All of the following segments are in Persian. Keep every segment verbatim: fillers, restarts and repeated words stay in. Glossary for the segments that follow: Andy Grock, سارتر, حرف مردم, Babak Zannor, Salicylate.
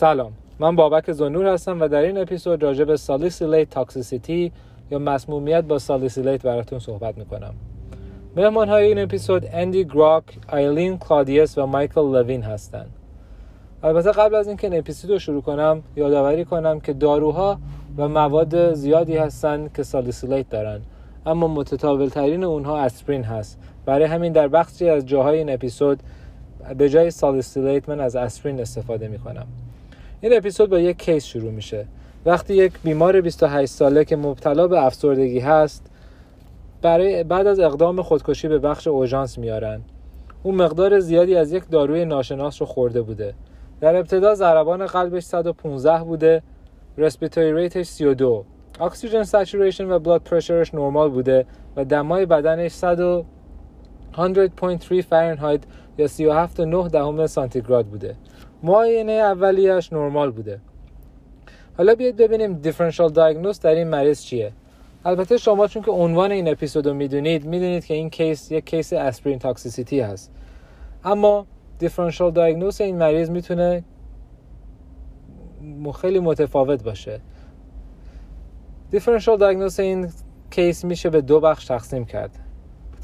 سلام، من بابک زنور هستم و در این اپیزود راجع به سالیسیلیت تاکسیسیتی یا مسمومیت با سالیسیلیت براتون صحبت میکنم. مهمان های این اپیزود اندی گراک، آیلین کلادیس و مایکل لوین هستند. البته قبل از اینکه این اپیزود رو شروع کنم یادآوری کنم که داروها و مواد زیادی هستن که سالیسیلیت دارن، اما متداول ترین اونها اسپرین هست. برای همین در بخشی از جاهای این اپیزود به جای سالیسیلیت من از اسپرین استفاده میکنم. این اپیزود با یک کیس شروع میشه. وقتی یک بیمار بیست و هشت ساله که مبتلا به افسردگی هست برای بعد از اقدام خودکشی به بخش اورژانس میارن. اون مقدار زیادی از یک داروی ناشناس رو خورده بوده. در ابتدا ضربان قلبش صد و پانزده بوده، رسپیراتوری ریتش سی و دو، اکسیژن ساتوریشن و بلاد پرشرش نرمال بوده و دمای بدنش صد و یک و پنج دهم فارنهایت یا سی و هفت و نه دهم سانتیگراد بوده. معاینه اولیه‌اش نرمال بوده. حالا بیاید ببینیم دیفرنشال دیاگنوز در این مریض چیه. البته شما چون که عنوان این اپیزودو میدونید میدونید که این کیس یک کیس اسپرین تاکسیسیتی هست، اما دیفرنشال دیاگنوز این مریض میتونه خیلی متفاوت باشه. دیفرنشال دیاگنوز این کیس میشه به دو بخش تقسیم کرد: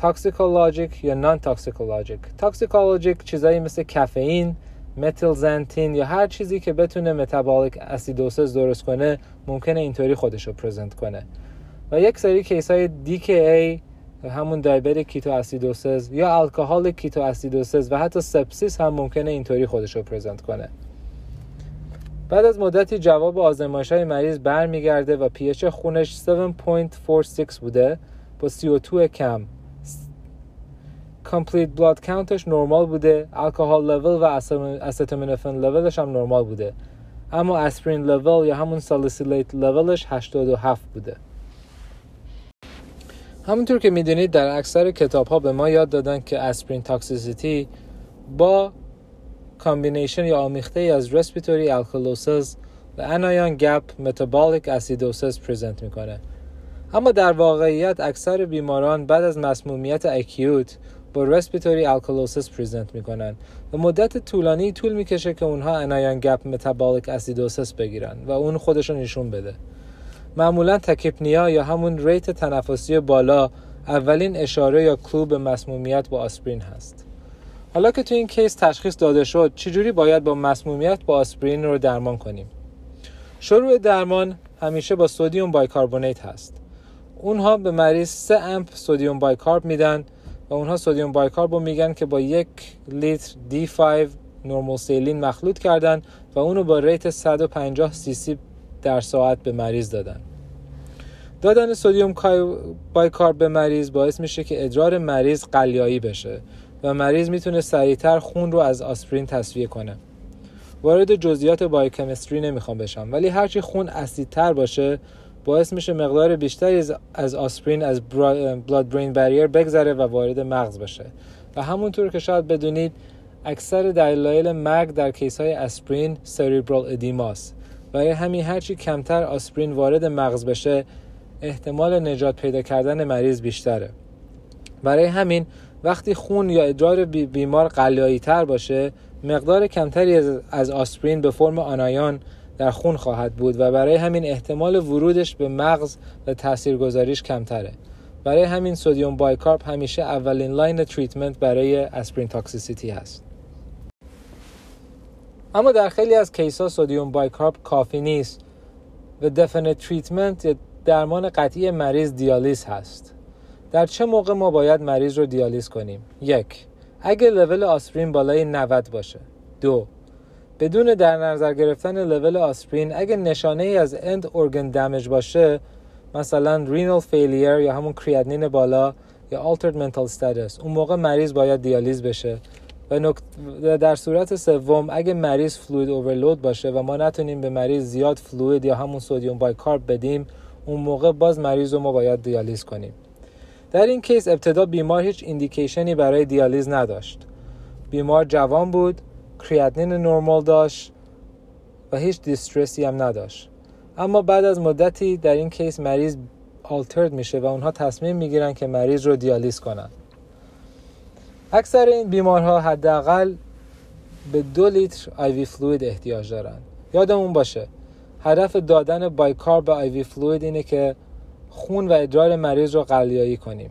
تاکسیکولوژیک یا نان تاکسیکولوژیک. تاکسیکولوژیک چیزایی مثل کافئین، متیلزنتین یا هر چیزی که بتونه متابولیک اسیدوسیس درست کنه ممکنه اینطوری خودش رو پرزنت کنه. و یک سری کیسای دی کی ای همون دیابت کیتو اسیدوسیس یا الکلیک کیتو اسیدوسیس و حتی سپسیس هم ممکنه اینطوری خودش رو پرزنت کنه. بعد از مدتی جواب آزمایش‌های مریض برمیگرده و پی اچ خونش هفت و چهارصد و سی و شش بوده با سی و دو کم. Complete blood countش نرمال بوده، الکل level و acetaminophen levelش هم نرمال بوده، اما اسپرین level یا همون salicylate levelش هشتاد و هفت بوده. همونطور که میدونید در اکثر کتاب ها به ما یاد دادن که اسپرین تاکسیسیتی با کامبینیشن یا آمیخته ای از respiratory alkalosis و anion gap metabolic acidosis پرزنت میکنه. اما در واقعیت اکثر بیماران بعد از مسمومیت اکیوت با رسپیراتوری آلکالوسیس پرزنت میکنن و مدت طولانی طول میکشه که اونها انایون گپ متابولیک اسیدوسیس بگیرن و اون خودشون نشون بده. معمولا تاکیپنیا یا همون ریت تنفسی بالا اولین اشاره یا کلو به مسمومیت با آسپرین هست. حالا که تو این کیس تشخیص داده شد، چجوری باید با مسمومیت با آسپرین رو درمان کنیم؟ شروع درمان همیشه با سدیم بایکاربونیت هست. اونها به مریض سه امپ سدیم بایکارب میدن و اونها سدیم بایکارب رو میگن که با یک لیتر دی پنج نورمال سیلین مخلوط کردن و اونو با ریت صد و پنجاه سی سی در ساعت به مریض دادن. دادن سدیم بایکارب به مریض باعث میشه که ادرار مریض قلیایی بشه و مریض میتونه سریعتر خون رو از آسپرین تصفیه کنه. وارد جزئیات بایوکمیستری نمیخوام بشم، ولی هرچی خون اسیدتر باشه باعث میشه مقدار بیشتری از آسپرین از بلاد برین بریر بگذره و وارد مغز بشه. و همونطور که شاید بدونید اکثر دلایل مرگ در کیس‌های آسپرین سریبرال ادیماست. برای همین هرچی کمتر آسپرین وارد مغز بشه احتمال نجات پیدا کردن مریض بیشتره. برای همین وقتی خون یا ادرار بیمار قلیایی تر باشه مقدار کمتری از آسپرین به فرم آنایون در خون خواهد بود و برای همین احتمال ورودش به مغز و تاثیرگذاریش کمتره. برای همین سدیم بایکارب همیشه اولین لاین تریتمنت برای اسپرین تاکسیسیتی هست. اما در خیلی از کیس‌ها سدیم بایکارب کافی نیست و دفنیت تریتمنت یا درمان قطعی مریض دیالیز هست. در چه موقع ما باید مریض رو دیالیز کنیم؟ یک، اگه لول آسپرین بالای نود باشه. دو، بدون در نظر گرفتن لول آسپرین اگه نشانه ای از اند ارگن دمیج باشه، مثلا رینال فیلیر یا همون کریاتنین بالا یا آلترد منتال استاتوس، اون موقع مریض باید دیالیز بشه. و نکته در صورت سوم اگه مریض فلوید اورلود باشه و ما نتونیم به مریض زیاد فلوید یا همون سدیم بایکارب بدیم، اون موقع باز مریض رو ما باید دیالیز کنیم. در این کیس ابتدا بیمار هیچ ایندیکیشنی برای دیالیز نداشت. بیمار جوان بود، کریاتنین نرمال داشت و هیچ دیسترسی هم نداشت. اما بعد از مدتی در این کیس مریض آلترد میشه و اونها تصمیم میگیرن که مریض رو دیالیز کنن. اکثر این بیمارها حداقل به دو لیتر آی وی فلوید احتیاج دارن. یادمون باشه هدف دادن بایکارب به آیوی فلوید اینه که خون و ادرار مریض رو قلیایی کنیم.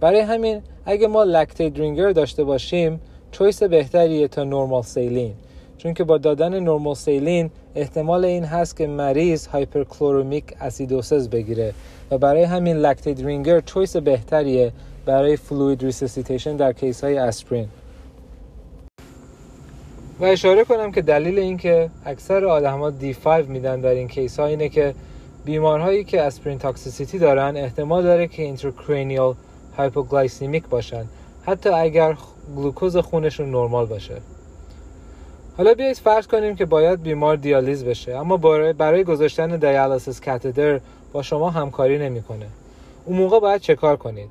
برای همین اگه ما لکته درینگر داشته باشیم چویس بهتریه تا نورمال سیلین، چون که با دادن نورمال سیلین احتمال این هست که مریض هایپرکلرومیک اسیدوسیس بگیره و برای همین لکته درینگر چویس بهتریه برای فلوید ریسسیتیشن در کیس های اسپرین. و اشاره کنم که دلیل این که اکثر آدم ها دی پنج میدن در این کیس ها اینه که بیمارهایی که اسپرین تاکسیسیتی دارن احتمال داره که اینترکرینیال هایپوگلایسیمیک باشن، حتی اگر گلوکوز خونشون نرمال باشه. حالا بیایید فرض کنیم که باید بیمار دیالیز بشه، اما برای, برای گذاشتن دیالیسیس کاتتر با شما همکاری نمیکنه. اون موقع باید چه کار کنید؟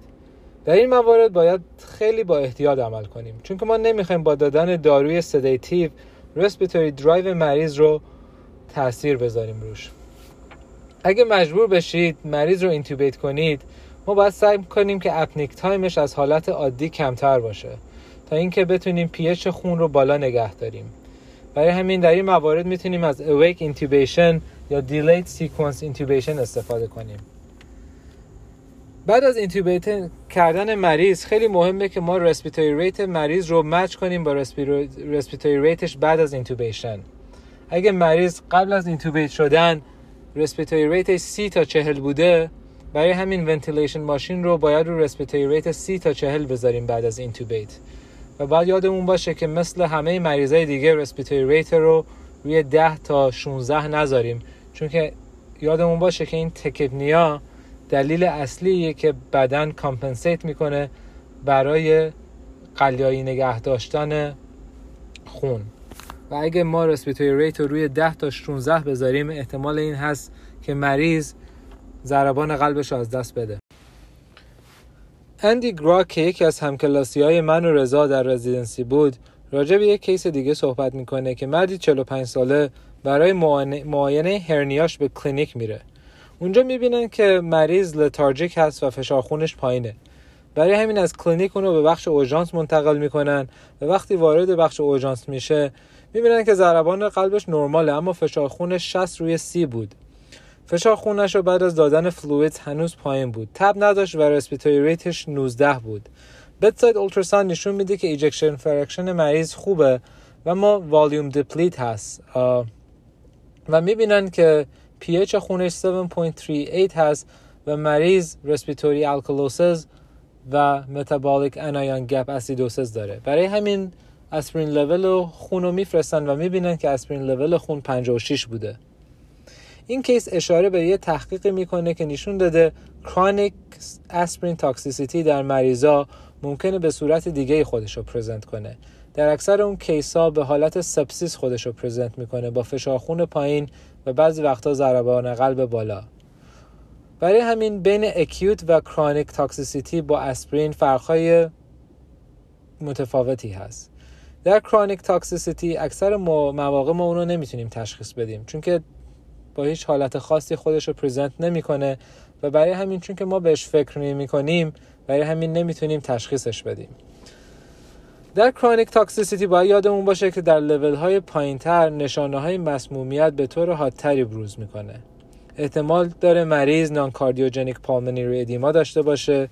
در این موارد باید خیلی با احتیاط عمل کنیم، چون که ما نمیخوایم با دادن داروی سدیتیو رسپیتوری درایو مریض رو تاثیر بذاریم روش. اگه مجبور بشید مریض رو اینتوبیت کنید، ما باید سعی کنیم که اپنیک تایمش از حالت عادی کمتر باشه تا اینکه بتونیم پی اچ خون رو بالا نگه داریم. برای همین در این موارد میتونیم از awake intubation یا delayed sequence intubation استفاده کنیم. بعد از اینتوبیت کردن مریض خیلی مهمه که ما رسپیتوری ریت مریض رو مچ کنیم با رسپیتوری ریتش بعد از اینتوبیشن. اگه مریض قبل از اینتوبیت شدن رسپیتوری ریتش سی تا چهل بوده، برای همین ونتیلیشن ماشین رو باید رو رسپیتوری ریت سی تا چهل بذاریم بعد از اینتوبیت. و بعد یادمون باشه که مثل همه مریضای دیگه رسپیتوری ریت رو روی ده تا شانزده نذاریم، چون که یادمون باشه که این تکیپنیا دلیل اصلیه که بدن کامپنسیت میکنه برای قلیایی نگه داشتن خون. و اگه ما رسپیتوری ریت رو روی ده تا شانزده بذاریم احتمال این هست که مریض ضربان قلبش رو از دست بده. اندی گراک که یکی از همکلاسی‌های من و رضا در رزیدنسی بود راجع به یک کیس دیگه صحبت میکنه که مردی چهل و پنج ساله برای معاینه هرنیاش به کلینیک میره. اونجا میبینن که مریض لتارجیک هست و فشار خونش پایینه. برای همین از کلینیک اونو به بخش اورژانس منتقل میکنن و وقتی وارد بخش اورژانس میشه میبینن که ضربان قلبش نرماله، اما فشار خونش شصت روی سی بود. فشار خونش رو بعد از دادن فلوید هنوز پایین بود. تب نداشت و رسپیتوری ریتش نوزده بود. بدساید اولتراساند نشون میده که ایجکشن فرکشن مریض خوبه و ما والیوم دپلیت هست. و میبینن که پی اچ خونش هفت و سی ام هست و مریض رسپیتوری الکالوسیس و متابولیک انایون گپ اسیدوسیس داره. برای همین اسپرین لول خون رو میفرستن و میبینن که اسپرین لول خون پنجاه و شش بوده. این کیس اشاره به یه تحقیقی میکنه که نشون داده کرونیک اسپرین تاکسیسیتی در مریضا ممکنه به صورت دیگه خودش رو پرزنت کنه. در اکثر اون کیسا به حالت سپسیس خودش رو پرزنت میکنه با فشار خون پایین و بعضی وقتا ضربان قلب بالا. برای همین بین اکیوت و کرونیک تاکسیسیتی با اسپرین فرق‌های متفاوتی هست. در کرونیک تاکسیسیتی اکثر مواقع ما اونو نمیتونیم تشخیص بدیم، چون که با هیچ حالت خاصی خودش رو پرزنت نمیکنه و برای همین چون که ما بهش فکر نمیکنیم برای همین نمیتونیم تشخیصش بدیم. در کرونیک تاکسیسیتی باید یادمون باشه که در لول‌های پایین‌تر نشانه‌های مسمومیت به طور حادتری بروز میکنه. احتمال داره مریض نان کاردیوجنیک پالمنری ادیما داشته باشه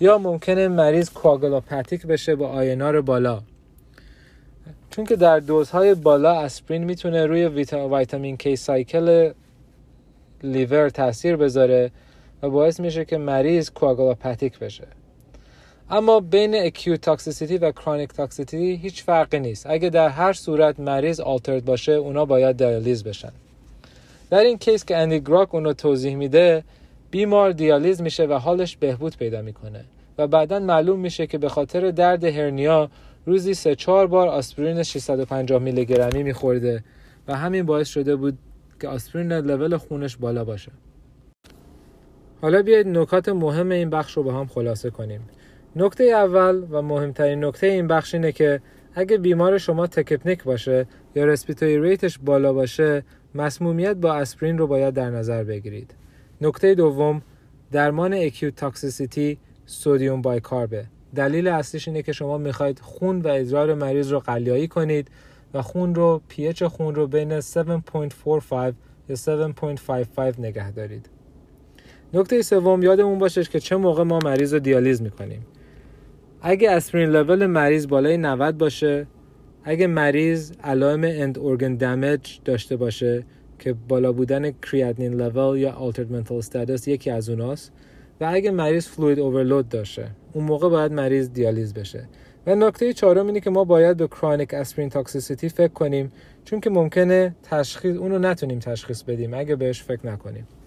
یا ممکنه مریض کوآگولوپاتیک بشه با آینار بالا. چون که در دوزهای بالا اسپرین میتونه روی ویتامین کی سایکل لیور تاثیر بذاره و باعث میشه که مریض کوآگولوپاتیک بشه. اما بین اکیوت تاکسیسیتی و کرونیک تاکسیسیتی هیچ فرقی نیست. اگه در هر صورت مریض آلترد باشه اونا باید دیالیز بشن. در این کیس که اندی گراک اونو توضیح میده بیمار دیالیز میشه و حالش بهبود پیدا میکنه و بعداً معلوم میشه که به خاطر درد هرنیا روزی سه چهار بار آسپرین ششصد و پنجاه میلی گرمی میخورده و همین باعث شده بود که آسپرین لول خونش بالا باشه. حالا بیایید نکات مهم این بخش رو با هم خلاصه کنیم. نکته اول و مهمترین نکته این بخش اینه که اگه بیمار شما تکپنیک باشه یا رسپیتوری ریتش بالا باشه مسمومیت با آسپرین رو باید در نظر بگیرید. نکته دوم درمان اکیوت تاکسیسیتی سدیم بایکاربه. دلیل اصلیش اینه که شما میخواید خون و ادرار مریض رو قلیایی کنید و خون رو پی اچ خون رو بین هفت و چهارم یا هفت و پنجاه و پنج نگه دارید. نکته سوم یادمون باشه که چه موقع ما مریض رو دیالیز میکنیم. اگه اسپرین لول مریض بالای نود باشه، اگه مریض علائم اند ارگن دمیج داشته باشه که بالا بودن کریاتنین لول یا altered mental status یکی از اوناست، و اگه مریض فلوید اورلود داشته، اون موقع باید مریض دیالیز بشه. و نکته چهارم اینه که ما باید به کرونیک اسپرین تاکسیسیتی فکر کنیم، چون که ممکنه تشخیص اون رو نتونیم تشخیص بدیم اگه بهش فکر نکنیم.